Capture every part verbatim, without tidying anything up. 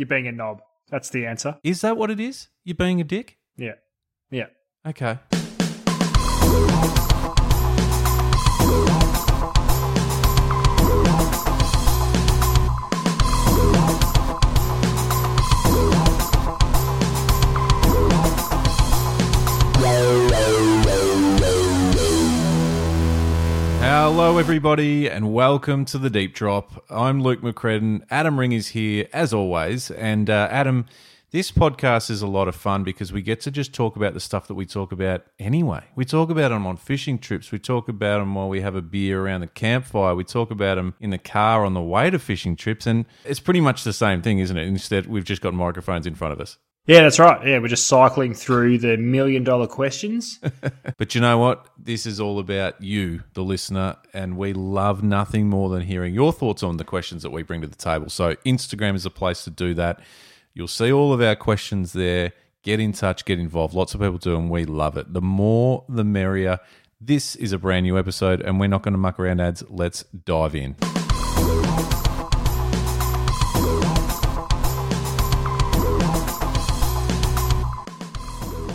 You're being a knob. That's the answer. Is that what it is? You're being a dick? Yeah. Yeah. Okay. Hello, everybody, and welcome to the Deep Drop. I'm Luke McCredden. Adam Ring is here, as always. And uh, Adam, this podcast is a lot of fun because we get to just talk about the stuff that we talk about anyway. We talk about them on fishing trips. We talk about them while we have a beer around the campfire. We talk about them in the car on the way to fishing trips. And it's pretty much the same thing, isn't it? Instead, we've just got microphones in front of us. Yeah, that's right. Yeah, we're just cycling through the million-dollar questions. But you know what? This is all about you, the listener, and we love nothing more than hearing your thoughts on the questions that we bring to the table. So Instagram is the place to do that. You'll see all of our questions there. Get in touch, get involved. Lots of people do, and we love it. The more, the merrier. This is a brand new episode, and we're not going to muck around ads. Let's dive in.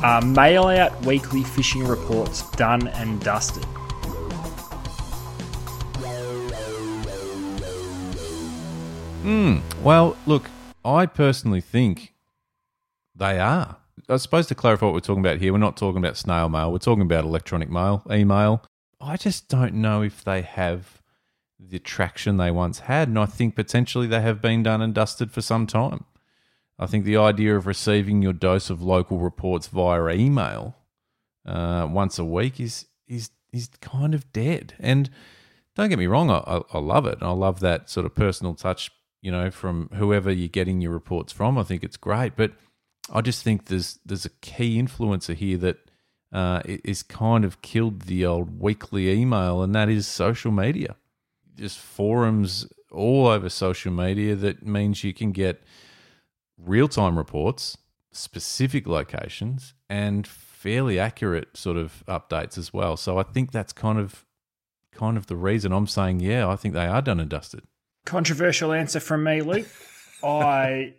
Are mail-out weekly fishing reports done and dusted? Mm, well, look, I personally think they are. I suppose to clarify what we're talking about here, we're not talking about snail mail. We're talking about electronic mail, email. I just don't know if they have the traction they once had, and I think potentially they have been done and dusted for some time. I think the idea of receiving your dose of local reports via email uh, once a week is is is kind of dead. And don't get me wrong, I, I love it. I love that sort of personal touch, you know, from whoever you're getting your reports from. I think it's great. But I just think there's there's a key influencer here that uh, is kind of killed the old weekly email, and that is social media. Just forums all over social media that means you can get real-time reports, specific locations, and fairly accurate sort of updates as well. So I think that's kind of kind of the reason I'm saying, yeah, I think they are done and dusted. Controversial answer from me, Luke. I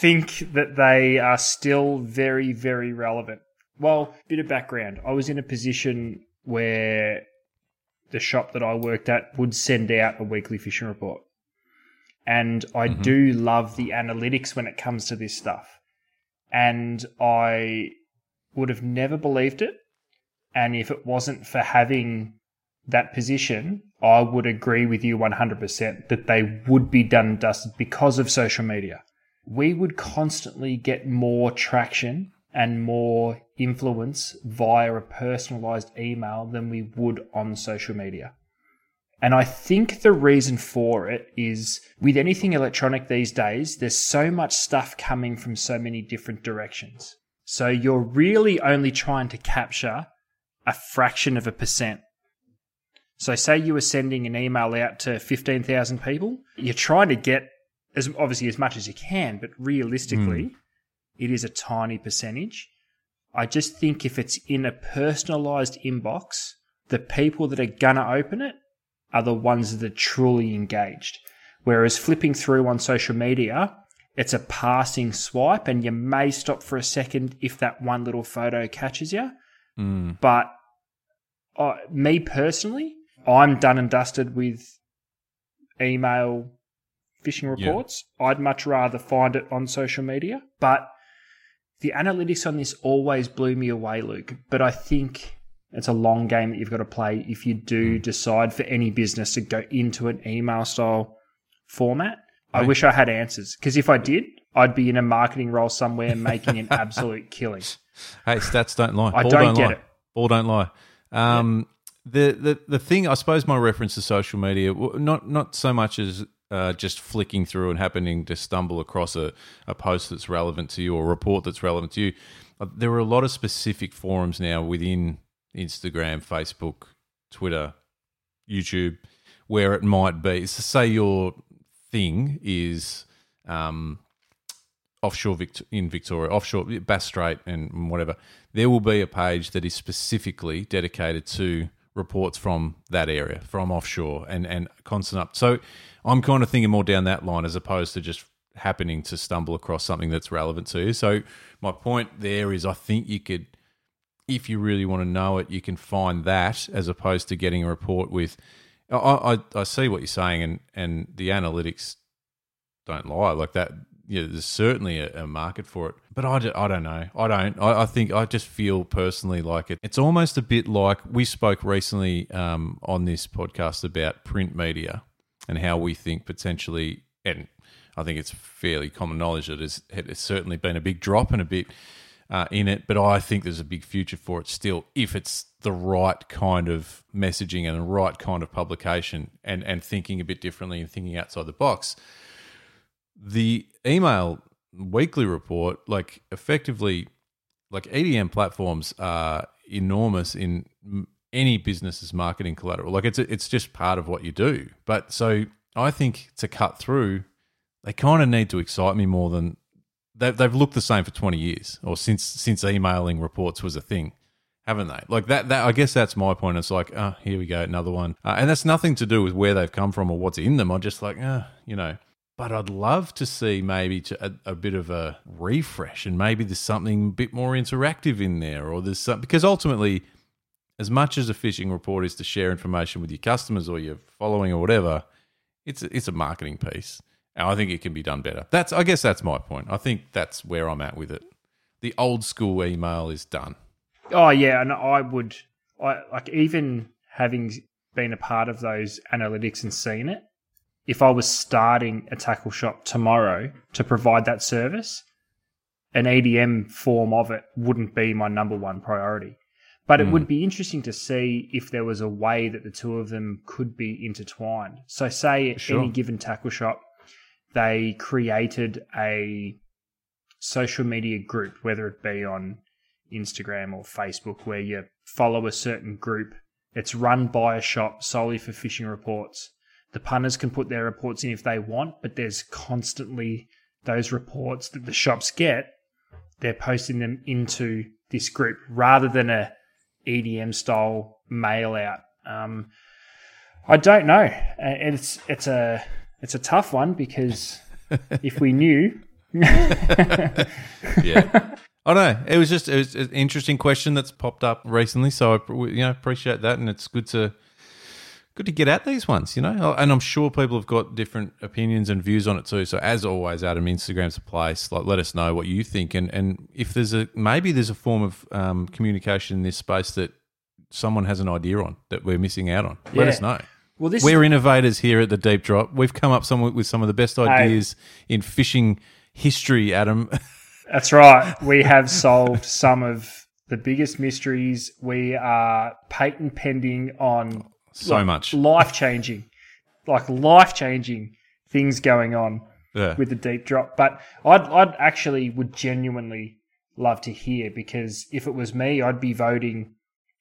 think that they are still very, very relevant. Well, bit of background. I was in a position where the shop that I worked at would send out a weekly fishing report. And I mm-hmm. do love the analytics when it comes to this stuff. And I would have never believed it. And if it wasn't for having that position, I would agree with you one hundred percent that they would be done and dusted because of social media. We would constantly get more traction and more influence via a personalized email than we would on social media. And I think the reason for it is with anything electronic these days, there's so much stuff coming from so many different directions. So you're really only trying to capture a fraction of a percent. So say you were sending an email out to fifteen thousand people, you're trying to get as obviously as much as you can, but realistically, mm. it is a tiny percentage. I just think if it's in a personalized inbox, the people that are going to open it are the ones that are truly engaged. Whereas flipping through on social media, it's a passing swipe and you may stop for a second if that one little photo catches you. Mm. But uh, me personally, I'm done and dusted with email phishing reports. Yeah. I'd much rather find it on social media. But the analytics on this always blew me away, Luke. But I think it's a long game that you've got to play if you do decide for any business to go into an email style format. I wish I had answers, because if I did, I'd be in a marketing role somewhere making an absolute killing. Hey, stats don't lie. I Ball don't, don't get lie. it. Ball don't lie. Um, yeah. the, the the thing, I suppose my reference to social media, not not so much as uh, just flicking through and happening to stumble across a, a post that's relevant to you or a report that's relevant to you. There are a lot of specific forums now within Instagram, Facebook, Twitter, YouTube, where it might be. So say your thing is um, offshore Vict- in Victoria, offshore Bass Strait and whatever. There will be a page that is specifically dedicated to reports from that area, from offshore and, and constant up. So I'm kind of thinking more down that line as opposed to just happening to stumble across something that's relevant to you. So my point there is I think you could, if you really want to know it, you can find that as opposed to getting a report with – I I see what you're saying, and, and the analytics don't lie like that. Yeah, there's certainly a, a market for it, but I, do, I don't know. I don't. I, I think I just feel personally like it. It's almost a bit like we spoke recently um, on this podcast about print media and how we think potentially, and I think it's fairly common knowledge that it's, it's certainly been a big drop and a bit uh, in it, but I think there's a big future for it still if it's the right kind of messaging and the right kind of publication and, and thinking a bit differently and thinking outside the box. The email weekly report, like effectively, like E D M platforms are enormous in any business's marketing collateral. Like it's it's just part of what you do. But so I think to cut through, they kind of need to excite me more than they've, they've looked the same for twenty years or since since emailing reports was a thing, haven't they? Like that. That I guess that's my point. It's like, ah, oh, here we go, another one, uh, and that's nothing to do with where they've come from or what's in them. I'm just like, ah, oh, you know. But I'd love to see maybe to a, a bit of a refresh, and maybe there's something a bit more interactive in there, or there's some, because ultimately, as much as a phishing report is to share information with your customers or your following or whatever, it's it's a marketing piece, and I think it can be done better. That's I guess that's my point. I think that's where I'm at with it. The old school email is done. Oh yeah, and I would I like even having been a part of those analytics and seeing it. If I was starting a tackle shop tomorrow to provide that service, an E D M form of it wouldn't be my number one priority. But mm. it would be interesting to see if there was a way that the two of them could be intertwined. So say at sure. any given tackle shop, they created a social media group, whether it be on Instagram or Facebook, where you follow a certain group. It's run by a shop solely for phishing reports. The punters can put their reports in if they want, but there's constantly those reports that the shops get. They're posting them into this group rather than a E D M-style mail-out. Um, I don't know. It's it's a it's a tough one because if we knew, yeah. I don't know. It was just it was an interesting question that's popped up recently, so I you know appreciate that, and it's good to. Good to get at these ones, you know, and I'm sure people have got different opinions and views on it too. So as always, Adam, Instagram's a place. Like, let us know what you think, and and if there's a maybe there's a form of um, communication in this space that someone has an idea on that we're missing out on. Let yeah. us know. Well, this we're innovators here at the Deep Drop. We've come up some with some of the best ideas hey. in phishing history, Adam. That's right. We have solved some of the biggest mysteries. We are patent pending on. So like much. Life-changing, like life-changing things going on yeah. with the Deep Drop. But I'd, I'd actually would genuinely love to hear, because if it was me, I'd be voting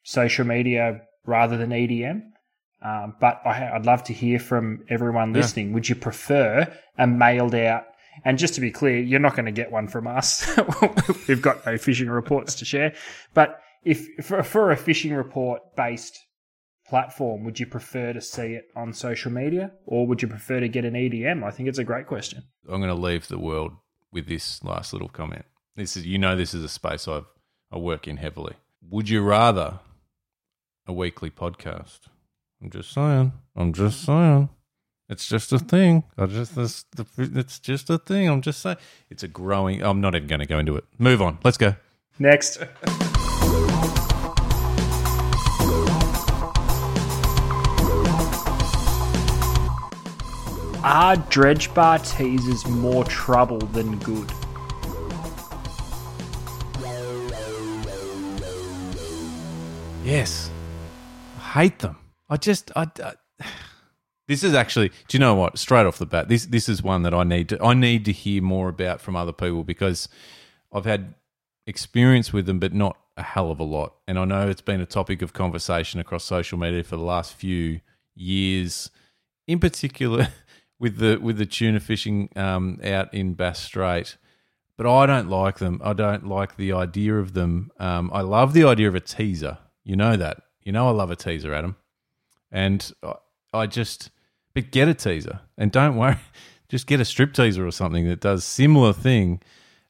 social media rather than E D M. Um, but I, I'd love to hear from everyone listening. Yeah. Would you prefer a mailed out? And just to be clear, you're not going to get one from us. We've got no phishing reports to share. But if for, for a phishing report-based platform, would you prefer to see it on social media, or would you prefer to get an E D M? I think it's a great question. I'm going to leave the world with this last little comment. This is, you know, this is a space I've, I work in heavily. Would you rather a weekly podcast? I'm just saying. I'm just saying. It's just a thing. I just this. It's just a thing. I'm just saying. It's a growing. I'm not even going to go into it. Move on. Let's go. Next. Are dredge bar teasers more trouble than good? Yes. I hate them. I just... I, I, this is actually... Do you know what? Straight off the bat, this this is one that I need to, I need to hear more about from other people, because I've had experience with them, but not a hell of a lot. And I know it's been a topic of conversation across social media for the last few years, in particular... with the with the tuna fishing um, out in Bass Strait. But I don't like them. I don't like the idea of them. Um, I love the idea of a teaser. You know that. You know I love a teaser, Adam. And I, I just... But get a teaser. And don't worry. just get a strip teaser or something that does similar thing.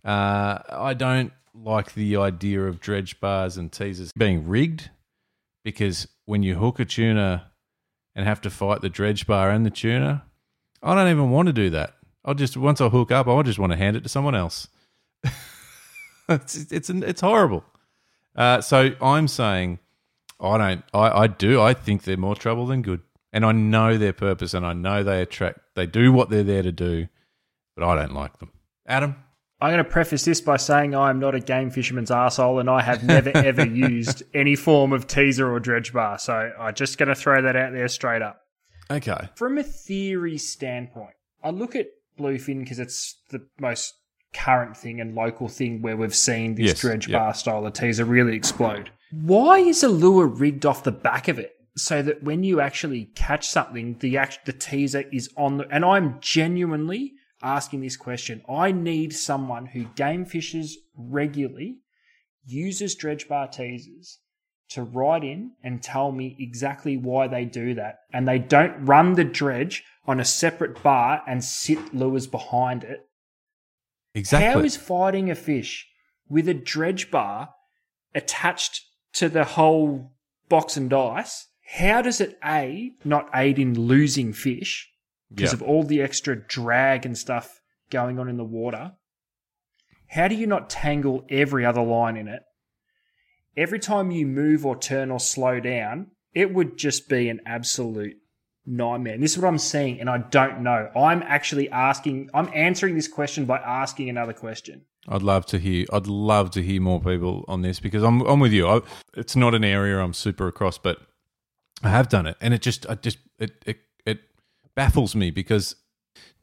Uh, I don't like the idea of dredge bars and teasers being rigged, because when you hook a tuna and have to fight the dredge bar and the tuna, I don't even want to do that. I'll just, once I hook up, I just want to hand it to someone else. it's it's it's horrible. Uh, so I'm saying, I don't. I, I do. I think they're more trouble than good, and I know their purpose, and I know they attract. They do what they're there to do, but I don't like them. Adam, I'm going to preface this by saying I am not a game fisherman's arsehole, and I have never ever used any form of teaser or dredge bar. So I'm just going to throw that out there straight up. Okay. From a theory standpoint, I look at bluefin because it's the most current thing and local thing where we've seen this yes, dredge yep. bar style of teaser really explode. Why is a lure rigged off the back of it so that when you actually catch something, the act- the teaser is on the... And I'm genuinely asking this question. I need someone who game fishes regularly, uses dredge bar teasers, to write in and tell me exactly why they do that. And they don't run the dredge on a separate bar and sit lures behind it. Exactly. How is fighting a fish with a dredge bar attached to the whole box and dice, how does it, A, not aid in losing fish because yep. of all the extra drag and stuff going on in the water? How do you not tangle every other line in it? Every time you move or turn or slow down, it would just be an absolute nightmare. And this is what I'm seeing, and I don't know. I'm actually asking, I'm answering this question by asking another question. I'd love to hear. I'd love to hear more people on this, because I'm I'm with you. I, it's not an area I'm super across, but I have done it, and it just I just it it it baffles me, because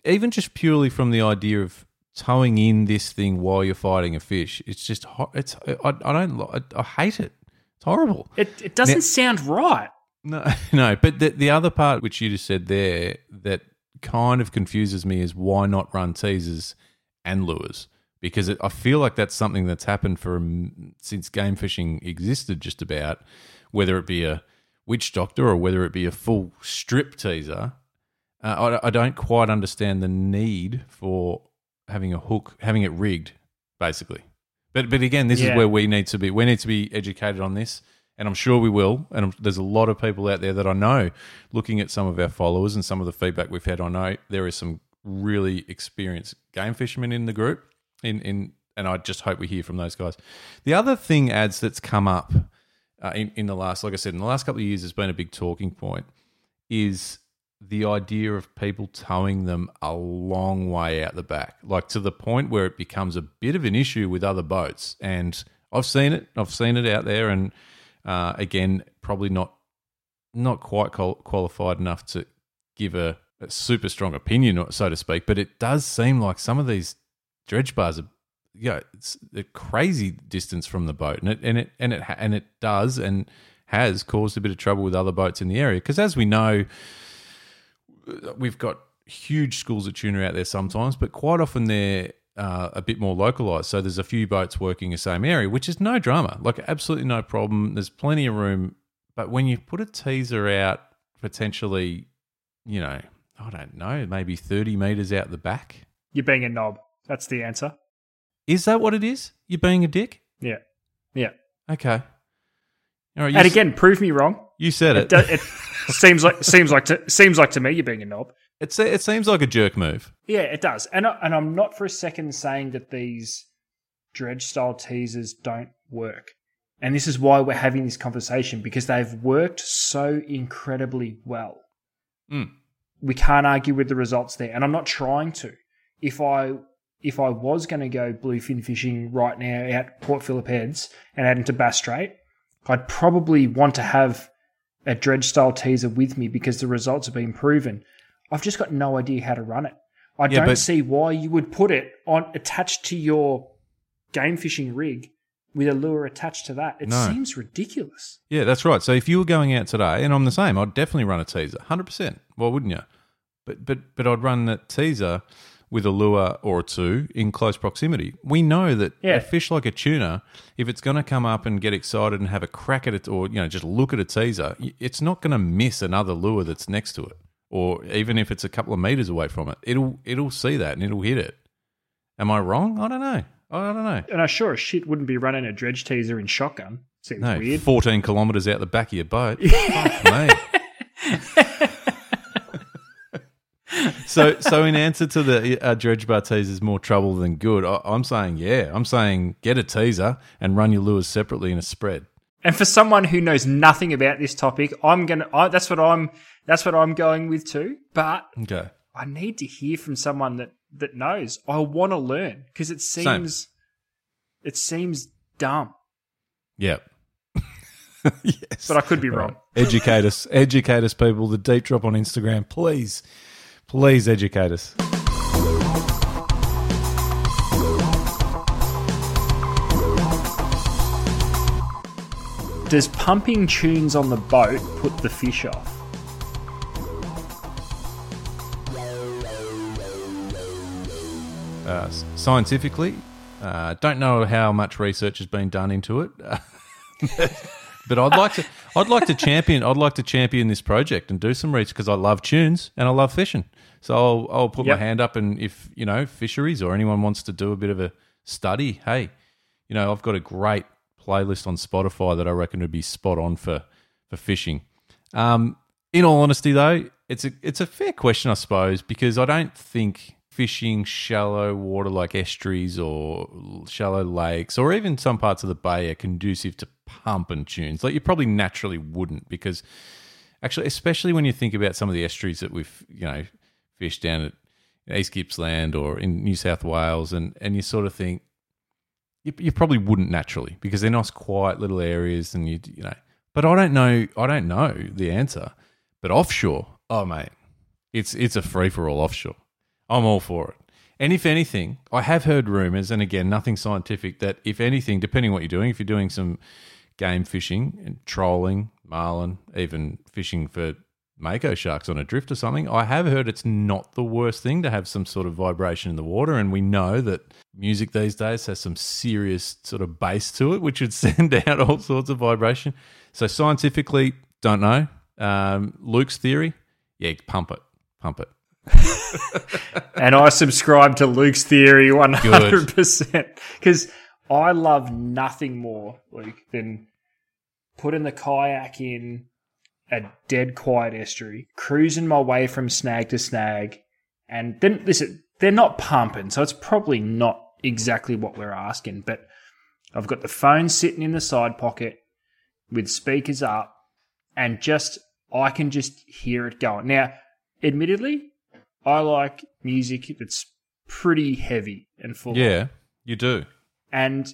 even just purely from the idea of towing in this thing while you're fighting a fish, it's just it's I, I don't I, I hate it. It's horrible. It it doesn't now, sound right. No, no. But the the other part which you just said there that kind of confuses me is why not run teasers and lures. Because it, I feel like that's something that's happened for since game fishing existed, just about, whether it be a witch doctor or whether it be a full strip teaser. Uh, I, I don't quite understand the need for having a hook, having it rigged, basically. But but again, this yeah. is where we need to be. We need to be educated on this, and I'm sure we will. And I'm, there's a lot of people out there that I know, looking at some of our followers and some of the feedback we've had, I know there is some really experienced game fishermen in the group. In in and I just hope we hear from those guys. The other thing, ads, that's come up uh, in in the last, like I said, in the last couple of years, has been a big talking point, is the idea of people towing them a long way out the back, like to the point where it becomes a bit of an issue with other boats. And I've seen it, I've seen it out there, and uh, again, probably not not quite qualified enough to give a, a super strong opinion, so to speak. But it does seem like some of these dredge bars are, you know, it's a crazy distance from the boat, and it and it and it and it does and has caused a bit of trouble with other boats in the area. Because as we know, we've got huge schools of tuna out there sometimes, but quite often they're uh, a bit more localized. So there's a few boats working the same area, which is no drama, like absolutely no problem. There's plenty of room, but when you put a teaser out, potentially, you know, I don't know, maybe thirty meters out the back, you're being a knob. That's the answer. Is that what it is? You're being a dick? Yeah. Yeah. Okay. All right, and again, s- prove me wrong. You said it. It, do, it seems like seems like to seems like to me you're being a knob. It se- it seems like a jerk move. Yeah, it does. And I, and I'm not for a second saying that these dredge style teasers don't work. And this is why we're having this conversation, because they've worked so incredibly well. Mm. We can't argue with the results there, and I'm not trying to. If I If I was going to go bluefin fishing right now at Port Phillip Heads and out into Bass Strait, I'd probably want to have a dredge-style teaser with me, because the results have been proven. I've just got no idea how to run it. I yeah, don't but- see why you would put it on attached to your game fishing rig with a lure attached to that. It no. seems ridiculous. Yeah, that's right. So if you were going out today, and I'm the same, I'd definitely run a teaser, one hundred percent. Why wouldn't you? But but but I'd run that teaser with a lure or two in close proximity. We know that yeah. a fish like a tuna, if it's going to come up and get excited and have a crack at it, or, you know, just look at a teaser, it's not going to miss another lure that's next to it or even if it's a couple of meters away from it, it'll it'll see that and it'll hit it. Am I wrong? I don't know. I don't know. And I sure as shit wouldn't be running a dredge teaser in shotgun. Seems no, weird. fourteen kilometres out the back of your boat. Fuck me. so, so in answer to the uh, dredge bar teasers, more trouble than good, I, I'm saying, yeah, I'm saying get a teaser and run your lures separately in a spread. And for someone who knows nothing about this topic, I'm gonna. I, that's what I'm. That's what I'm going with too. But okay. I need to hear from someone that. That knows. I want to learn because it seems, Same. it seems dumb. Yeah, yes. But I could be All wrong. Right. Educate us, educate us, people. The Deep Drop on Instagram, please, please educate us. Does pumping tunes on the boat put the fish off? Uh, scientifically, uh, don't know how much research has been done into it, but I'd like to. I'd like to champion. I'd like to champion this project and do some research because I love tunes and I love fishing. So I'll, I'll put yep. my hand up, and if you know fisheries or anyone wants to do a bit of a study, hey, you know I've got a great playlist on Spotify that I reckon would be spot on for for fishing. Um, in all honesty, though, it's a it's a fair question, I suppose, because I don't think. Fishing shallow water like estuaries or shallow lakes or even some parts of the bay are conducive to pump and tunes. Like you probably naturally wouldn't because actually, especially when you think about some of the estuaries that we've, you know, fished down at East Gippsland or in New South Wales and, and you sort of think you, you probably wouldn't naturally because they're nice quiet little areas and you, you know, but I don't know, I don't know the answer. But offshore, oh mate, it's, it's a free for all offshore. I'm all for it. And if anything, I have heard rumours, and again, nothing scientific, that if anything, depending on what you're doing, if you're doing some game fishing and trolling, marlin, even fishing for mako sharks on a drift or something, I have heard it's not the worst thing to have some sort of vibration in the water. And we know that music these days has some serious sort of bass to it, which would send out all sorts of vibration. So scientifically, don't know. Um, Luke's theory, yeah, pump it, pump it. And I subscribe to Luke's theory one hundred percent because I love nothing more, Luke, than putting the kayak in a dead quiet estuary, cruising my way from snag to snag, and then listen, they're not pumping, so it's probably not exactly what we're asking, but I've got the phone sitting in the side pocket with speakers up and just I can just hear it going. Now, admittedly, I like music that's pretty heavy and full. Yeah, you do. And,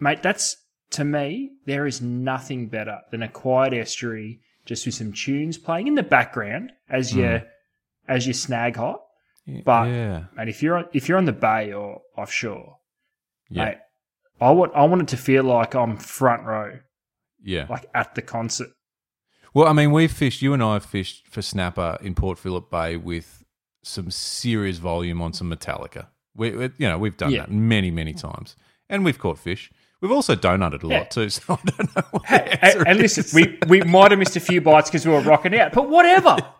mate, that's, to me, there is nothing better than a quiet estuary just with some tunes playing in the background as you mm. as you snag hot. But, yeah. mate, if you're, if you're on the bay or offshore, yeah. mate, I want, I want it to feel like I'm front row. Yeah. Like at the concert. Well, I mean, we've fished, you and I have fished for snapper in Port Phillip Bay with some serious volume on some Metallica. We, we you know, we've done yeah. that many, many times. And we've caught fish. We've also donated a yeah. lot too, so I don't know what hey, the answer And is. Listen, we, we might have missed a few bites because we were rocking out, but whatever. uh,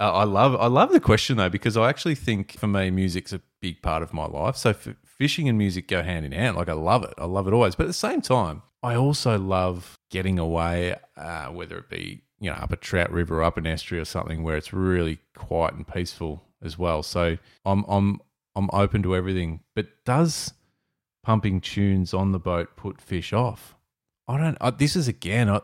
I love I love the question though because I actually think for me music's a big part of my life. So f- fishing and music go hand in hand. Like I love it. I love it always. But at the same time, I also love getting away, uh, whether it be you know, up a trout river, or up an estuary or something where it's really quiet and peaceful as well. So I'm I'm I'm open to everything. But does pumping tunes on the boat put fish off? I don't. I, this is again. I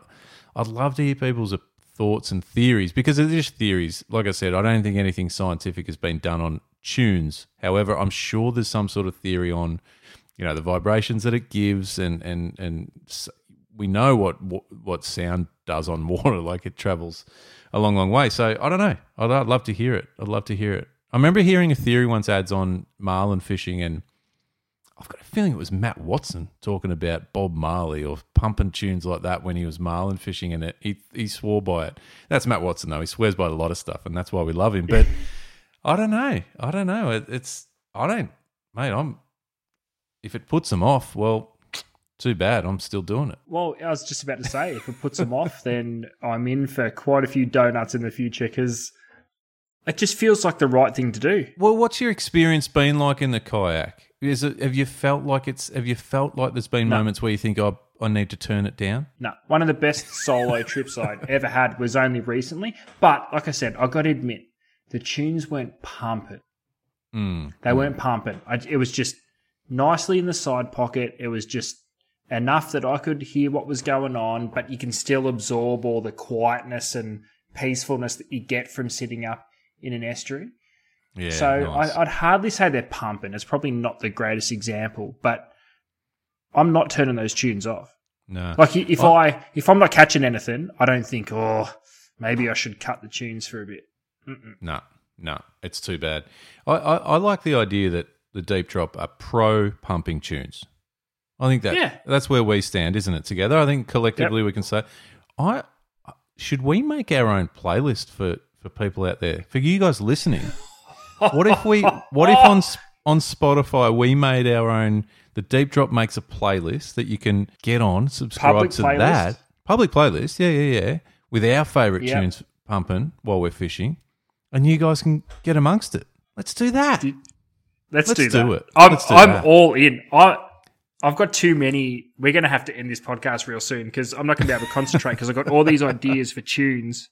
I'd love to hear people's thoughts and theories because they're just theories. Like I said, I don't think anything scientific has been done on tunes. However, I'm sure there's some sort of theory on, you know, the vibrations that it gives and and and. We know what, what what sound does on water, like it travels a long, long way. So I don't know. I'd, I'd love to hear it. I'd love to hear it. I remember hearing a theory once ads on marlin fishing, and I've got a feeling it was Matt Watson talking about Bob Marley or pumping tunes like that when he was marlin fishing, and it, he he swore by it. That's Matt Watson, though. He swears by a lot of stuff, and that's why we love him. But I don't know. I don't know. It, it's I don't, mate. I'm if it puts them off, well. Too bad, I'm still doing it. Well, I was just about to say, if it puts them off, then I'm in for quite a few donuts in the future because It just feels like the right thing to do. Well, what's your experience been like in the kayak? Is it, have you felt like it's? Have you felt like there's been no. moments where you think, oh, I need to turn it down? No. One of the best solo trips I ever had was only recently. But like I said, I got to admit, the tunes weren't pumping. Mm. They mm. weren't pumping. I, it was just nicely in the side pocket. It was just enough that I could hear what was going on, but you can still absorb all the quietness and peacefulness that you get from sitting up in an estuary. Yeah, so nice. I, I'd hardly say they're pumping. It's probably not the greatest example, but I'm not turning those tunes off. No. Like if well, I if I'm not catching anything, I don't think, oh, maybe I should cut the tunes for a bit. Mm-mm. No, no, it's too bad. I, I, I like the idea that the Deep Drop are pro pumping tunes. I think that yeah. that's where we stand, isn't it? Together, I think collectively yep. we can say, I should we make our own playlist for, for people out there, for you guys listening. What if we? What if on on Spotify we made our own? The Deep Drop makes a playlist that you can get on, subscribe public to playlist. that public playlist. Yeah, yeah, yeah. With our favourite yep. tunes pumping while we're fishing, and you guys can get amongst it. Let's do that. Let's, Let's do, do that. it. I'm, do I'm that. all in. I. I've got too many. We're going to have to end this podcast real soon because I'm not going to be able to concentrate because I've got all these ideas for tunes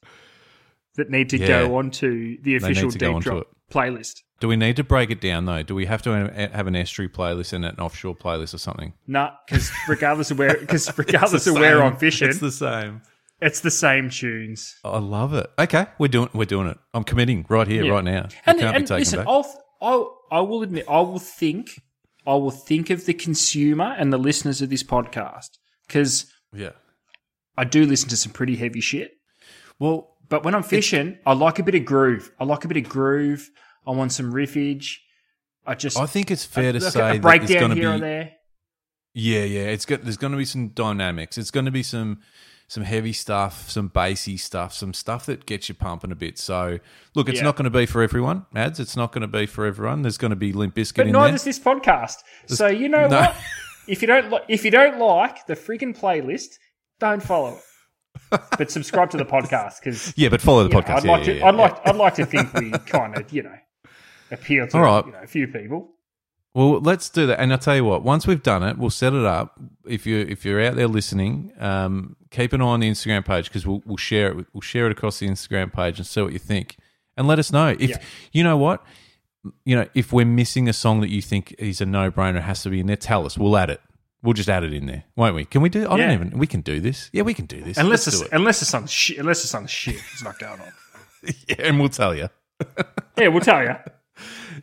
that need to yeah. go onto the official Deep Drop playlist. Do we need to break it down, though? Do we have to have an estuary playlist and an offshore playlist or something? No, nah, because regardless of where, cause regardless of same. where I'm fishing, it's the same. It's the same tunes. I love it. Okay, we're doing we're doing it. I'm committing right here, yeah. right now. And, can't and be listen, back. I'll, I'll, I will admit, I will think. I will think of the consumer and the listeners of this podcast because yeah. I do listen to some pretty heavy shit. Well, but when I'm fishing, I like a bit of groove. I like a bit of groove. I want some riffage. I just I think it's fair I, to like say a breakdown that there's going to be here or there. Yeah, yeah. It's got there's going to be some dynamics. It's going to be some some heavy stuff, some bassy stuff, some stuff that gets you pumping a bit. So look, it's yeah. not going to be for everyone, Ads. It's not going to be for everyone. There's going to be Limp Bizkit in there. But neither is this podcast. There's, so you know no. what? If you don't, li- if you don't like the friggin' playlist, don't follow it. But subscribe to the podcast because yeah, but follow the podcast. Know, I'd, yeah, like yeah, to, yeah, I'd like, yeah. I'd like to think we kind of, you know, appeal to right. you know, a few people. Well, let's do that. And I'll tell you what, once we've done it, we'll set it up. If you if you're out there listening, um, keep an eye on the Instagram page because we'll we'll share it. We'll share it across the Instagram page and see what you think. And let us know if yeah. you know what you know. If we're missing a song that you think is a no brainer, has to be in there. Tell us. We'll add it. We'll just add it in there, won't we? Can we do? I yeah. don't even. We can do this. Yeah, we can do this. Unless it's, do it. unless the song's shit. Unless the song's shit. It's not going on. yeah, and we'll tell you. yeah, we'll tell you.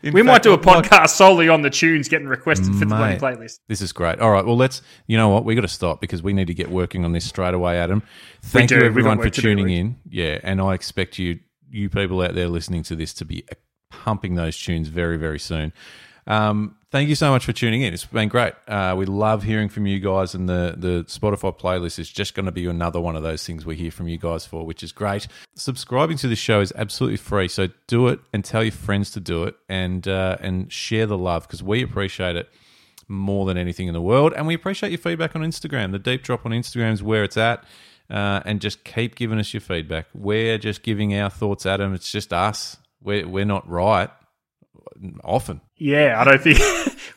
In we fact, might do a podcast like, solely on the tunes getting requested mate, for the bloody playlist. This is great. All right, well, let's, you know what, we got to stop because we need to get working on this straight away, Adam. Thank you, everyone, for tuning in. Yeah, and I expect you you people out there listening to this to be pumping those tunes very, very soon. Um, thank you so much for tuning in. It's been great. Uh, we love hearing from you guys, and the, the Spotify playlist is just going to be another one of those things we hear from you guys for, which is great. Subscribing to the show is absolutely free, so do it and tell your friends to do it, and uh, and share the love because we appreciate it more than anything in the world, and we appreciate your feedback on Instagram. The Deep Drop on Instagram is where it's at, uh, and just keep giving us your feedback. We're just giving our thoughts, Adam. It's just us. We're, we're not right. Often. Yeah, I don't think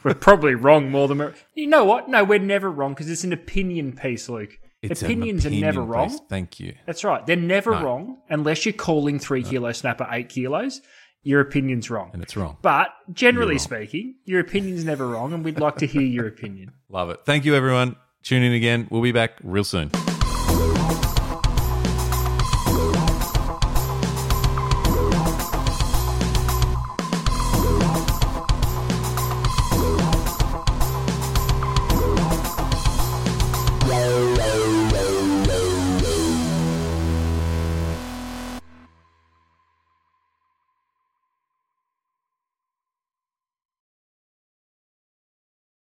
we're probably wrong more than we're... You know what? No, we're never wrong because it's an opinion piece, Luke. It's Opinions opinion are never wrong. Piece. Thank you. That's right. They're never no. wrong unless you're calling three no. kilo snapper eight kilos. Your opinion's wrong. And it's wrong. But generally speaking, your opinion's never wrong, and we'd like to hear your opinion. Love it. Thank you, everyone. Tune in again. We'll be back real soon.